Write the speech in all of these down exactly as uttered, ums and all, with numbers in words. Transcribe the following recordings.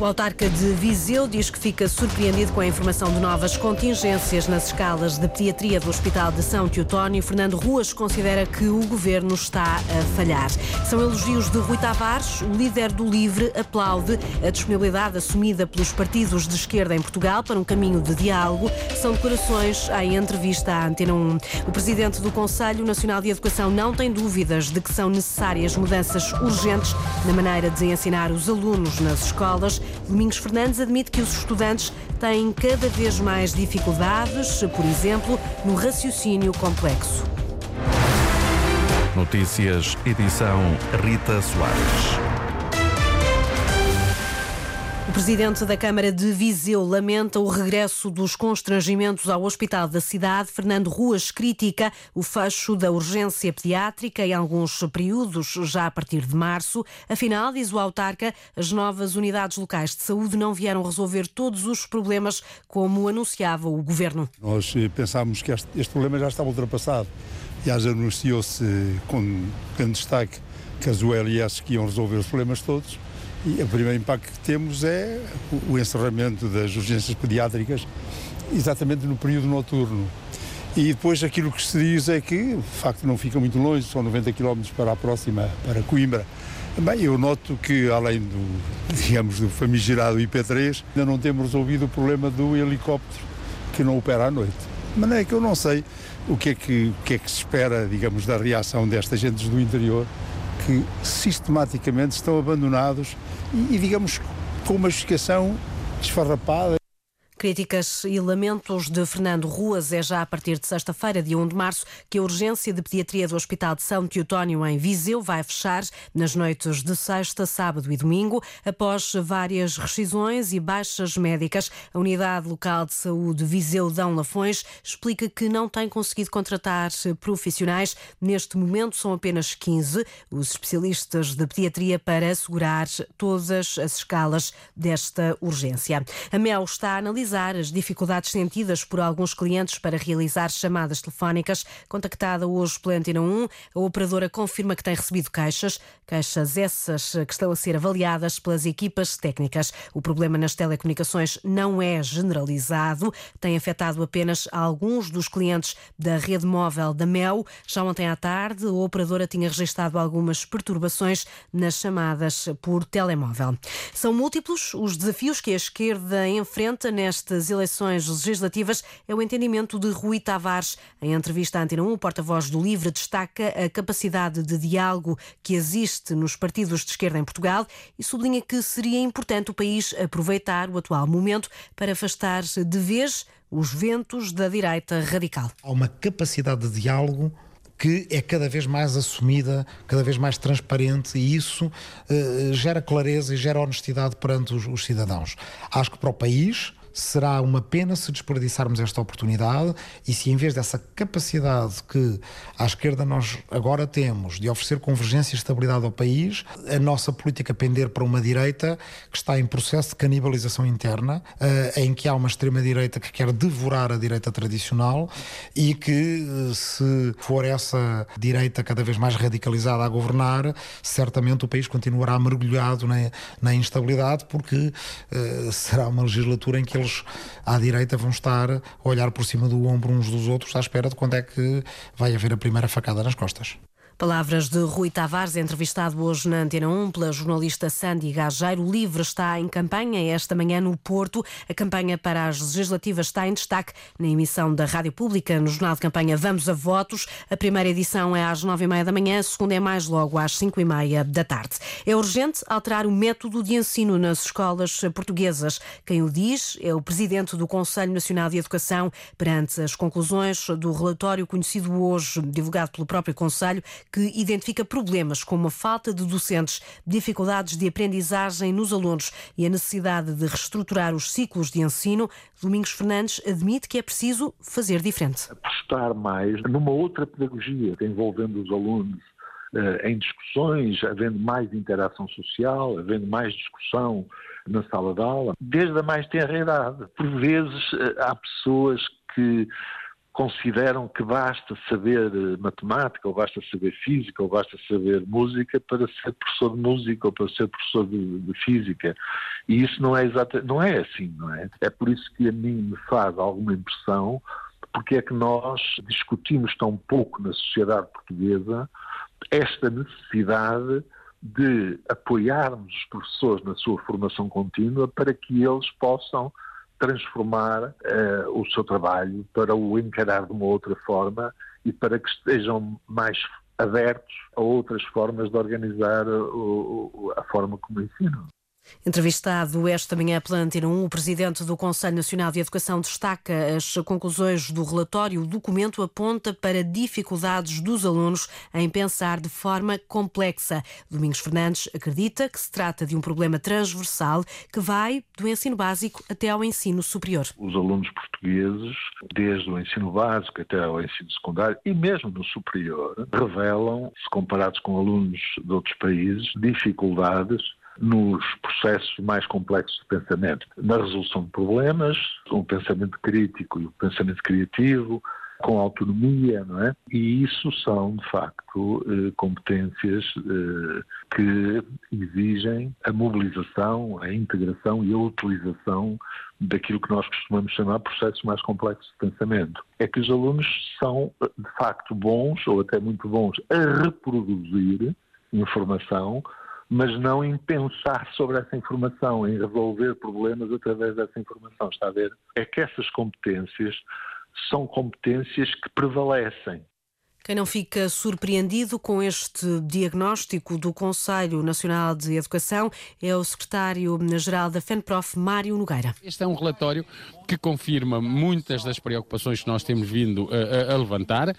O autarca de Viseu diz que fica surpreendido com a informação de novas contingências nas escalas de pediatria do Hospital de São Teotónio. Fernando Ruas considera que o governo está a falhar. São elogios de Rui Tavares. O líder do LIVRE aplaude a disponibilidade assumida pelos partidos de esquerda em Portugal para um caminho de diálogo. São declarações em entrevista à Antena um. O presidente do Conselho Nacional de Educação não tem dúvidas de que são necessárias mudanças urgentes na maneira de ensinar os alunos nas escolas. Domingos Fernandes admite que os estudantes têm cada vez mais dificuldades, por exemplo, no raciocínio complexo. Notícias, edição Rita Soares. O presidente da Câmara de Viseu lamenta o regresso dos constrangimentos ao hospital da cidade. Fernando Ruas critica o fecho da urgência pediátrica em alguns períodos, já a partir de março. Afinal, diz o autarca, as novas unidades locais de saúde não vieram resolver todos os problemas, como anunciava o governo. Nós pensámos que este, este problema já estava ultrapassado. Aliás, anunciou-se com grande destaque que as U L S que iam resolver os problemas todos. E o primeiro impacto que temos é o encerramento das urgências pediátricas, exatamente no período noturno. E depois aquilo que se diz é que, de facto, não fica muito longe, são noventa quilómetros para a próxima, para Coimbra. Bem, eu noto que, além do, digamos, do famigerado I P três, ainda não temos resolvido o problema do helicóptero, que não opera à noite. De maneira que eu não sei o que é que, o que, é que se espera, digamos, da reação destas gentes do interior, que sistematicamente estão abandonados e, e digamos, com uma justificação desfarrapada. Críticas e lamentos de Fernando Ruas. É já a partir de sexta-feira, dia um de março, que a urgência de pediatria do Hospital de São Teotónio em Viseu vai fechar nas noites de sexta, sábado e domingo. Após várias rescisões e baixas médicas, a Unidade Local de Saúde Viseu Dão Lafões explica que não tem conseguido contratar profissionais. Neste momento são apenas quinze os especialistas de pediatria para assegurar todas as escalas desta urgência. A M E O está a analisar as dificuldades sentidas por alguns clientes para realizar chamadas telefónicas. Contactada hoje pela Antena um, a operadora confirma que tem recebido queixas, queixas essas que estão a ser avaliadas pelas equipas técnicas. O problema nas telecomunicações não é generalizado, tem afetado apenas alguns dos clientes da rede móvel da M E O. Já ontem à tarde, a operadora tinha registado algumas perturbações nas chamadas por telemóvel. São múltiplos os desafios que a esquerda enfrenta nesta Estas eleições legislativas, é o entendimento de Rui Tavares. Em entrevista à Antena um, o porta-voz do LIVRE destaca a capacidade de diálogo que existe nos partidos de esquerda em Portugal e sublinha que seria importante o país aproveitar o atual momento para afastar de vez os ventos da direita radical. Há uma capacidade de diálogo que é cada vez mais assumida, cada vez mais transparente, e isso eh, gera clareza e gera honestidade perante os, os cidadãos. Acho que para o país será uma pena se desperdiçarmos esta oportunidade e se, em vez dessa capacidade que à esquerda nós agora temos de oferecer convergência e estabilidade ao país, a nossa política pender para uma direita que está em processo de canibalização interna, uh, em que há uma extrema-direita que quer devorar a direita tradicional e que, se for essa direita cada vez mais radicalizada a governar, certamente o país continuará mergulhado na, na instabilidade, porque uh, será uma legislatura em que ele à direita vão estar a olhar por cima do ombro uns dos outros à espera de quando é que vai haver a primeira facada nas costas. Palavras de Rui Tavares, entrevistado hoje na Antena um pela jornalista Sandy Gageiro. O LIVRE está em campanha esta manhã no Porto. A campanha para as legislativas está em destaque na emissão da Rádio Pública, no jornal de campanha Vamos a Votos. A primeira edição é às nove e meia da manhã, a segunda é mais logo às cinco e meia da tarde. É urgente alterar o método de ensino nas escolas portuguesas. Quem o diz é o presidente do Conselho Nacional de Educação, perante as conclusões do relatório conhecido hoje, divulgado pelo próprio Conselho, que identifica problemas como a falta de docentes, dificuldades de aprendizagem nos alunos e a necessidade de reestruturar os ciclos de ensino. Domingos Fernandes admite que é preciso fazer diferente. Apostar mais numa outra pedagogia, envolvendo os alunos eh, em discussões, havendo mais interação social, havendo mais discussão na sala de aula, desde a mais tenra idade. Por vezes eh, há pessoas que consideram que basta saber matemática, ou basta saber física, ou basta saber música para ser professor de música ou para ser professor de, de física. E isso não é exata, não é assim, não é? É por isso que a mim me faz alguma impressão porque é que nós discutimos tão pouco na sociedade portuguesa esta necessidade de apoiarmos os professores na sua formação contínua para que eles possam transformar eh, o seu trabalho, para o encarar de uma outra forma e para que estejam mais abertos a outras formas de organizar o, a forma como ensinam. Entrevistado esta manhã pela Antena um, o presidente do Conselho Nacional de Educação destaca as conclusões do relatório. O documento aponta para dificuldades dos alunos em pensar de forma complexa. Domingos Fernandes acredita que se trata de um problema transversal que vai do ensino básico até ao ensino superior. Os alunos portugueses, desde o ensino básico até ao ensino secundário e mesmo no superior, revelam, se comparados com alunos de outros países, dificuldades nos processos mais complexos de pensamento, na resolução de problemas, com o pensamento crítico e o pensamento criativo, com autonomia, não é? E isso são, de facto, competências que exigem a mobilização, a integração e a utilização daquilo que nós costumamos chamar processos mais complexos de pensamento. É que os alunos são, de facto, bons, ou até muito bons, a reproduzir informação, mas não em pensar sobre essa informação, em resolver problemas através dessa informação, está a ver? É que essas competências são competências que prevalecem. Quem não fica surpreendido com este diagnóstico do Conselho Nacional de Educação é o secretário-geral da FENPROF, Mário Nogueira. Este é um relatório que confirma muitas das preocupações que nós temos vindo a, a levantar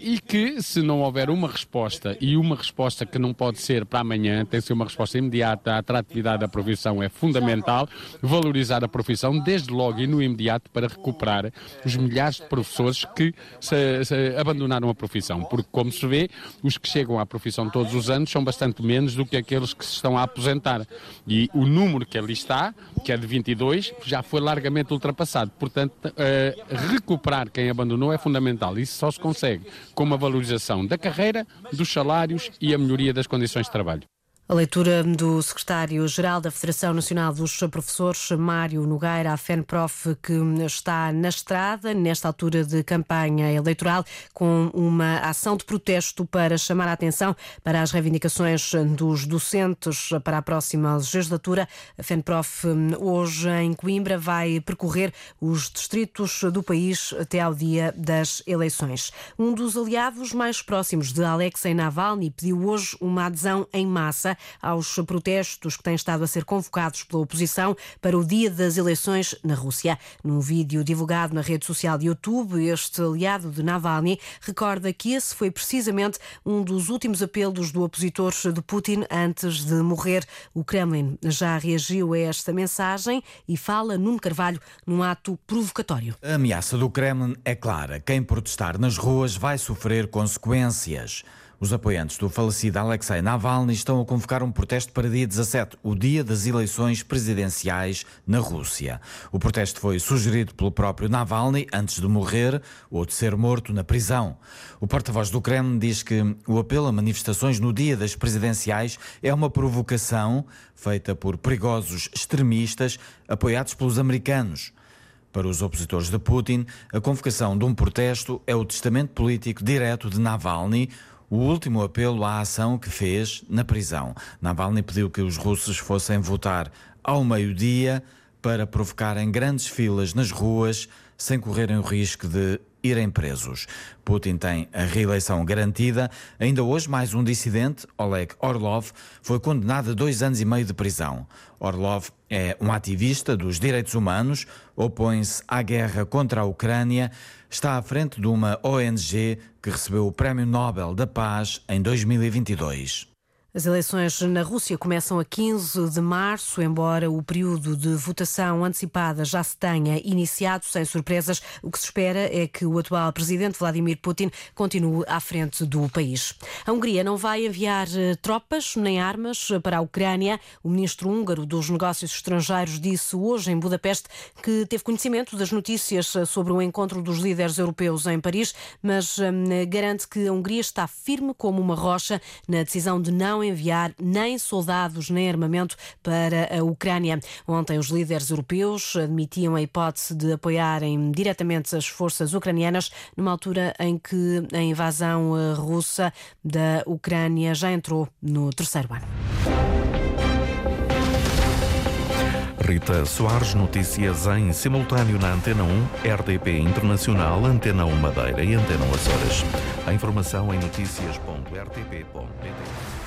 e que, se não houver uma resposta, e uma resposta que não pode ser para amanhã, tem que ser uma resposta imediata, a atratividade da profissão é fundamental, valorizar a profissão desde logo e no imediato para recuperar os milhares de professores que se, se abandonaram a profissão, porque como se vê, os que chegam à profissão todos os anos são bastante menos do que aqueles que se estão a aposentar e o número que ali está, que é de vinte e dois, já foi largamente ultrapassado, portanto eh, recuperar quem abandonou é fundamental. Isso só se consegue com uma valorização da carreira, dos salários e a melhoria das condições de trabalho. A leitura do secretário-geral da Federação Nacional dos Professores, Mário Nogueira, a FENPROF, que está na estrada nesta altura de campanha eleitoral com uma ação de protesto para chamar a atenção para as reivindicações dos docentes para a próxima legislatura. A FENPROF hoje em Coimbra vai percorrer os distritos do país até ao dia das eleições. Um dos aliados mais próximos de Alexei Navalny pediu hoje uma adesão em massa aos protestos que têm estado a ser convocados pela oposição para o dia das eleições na Rússia. Num vídeo divulgado na rede social de YouTube, este aliado de Navalny recorda que esse foi precisamente um dos últimos apelos do opositor de Putin antes de morrer. O Kremlin já reagiu a esta mensagem e fala Nuno Carvalho num ato provocatório. A ameaça do Kremlin é clara. Quem protestar nas ruas vai sofrer consequências. Os apoiantes do falecido Alexei Navalny estão a convocar um protesto para dia dezassete, o dia das eleições presidenciais na Rússia. O protesto foi sugerido pelo próprio Navalny antes de morrer ou de ser morto na prisão. O porta-voz do Kremlin diz que o apelo a manifestações no dia das presidenciais é uma provocação feita por perigosos extremistas apoiados pelos americanos. Para os opositores de Putin, a convocação de um protesto é o testamento político direto de Navalny, o último apelo à ação que fez na prisão. Navalny pediu que os russos fossem votar ao meio-dia para provocarem grandes filas nas ruas sem correrem o risco de irem presos. Putin tem a reeleição garantida. Ainda hoje, mais um dissidente, Oleg Orlov, foi condenado a dois anos e meio de prisão. Orlov é um ativista dos direitos humanos, opõe-se à guerra contra a Ucrânia, está à frente de uma O N G que recebeu o Prémio Nobel da Paz em dois mil e vinte e dois. As eleições na Rússia começam a quinze de março, embora o período de votação antecipada já se tenha iniciado sem surpresas. O que se espera é que o atual presidente Vladimir Putin continue à frente do país. A Hungria não vai enviar tropas nem armas para a Ucrânia. O ministro húngaro dos Negócios Estrangeiros disse hoje em Budapeste que teve conhecimento das notícias sobre o encontro dos líderes europeus em Paris, mas garante que a Hungria está firme como uma rocha na decisão de não enviar nem soldados nem armamento para a Ucrânia. Ontem os líderes europeus admitiam a hipótese de apoiarem diretamente as forças ucranianas numa altura em que a invasão russa da Ucrânia já entrou no terceiro ano. Rita Soares, notícias em simultâneo na Antena um, R D P Internacional, Antena um Madeira e Antena um Açores. A informação em notícias ponto r t p ponto p t.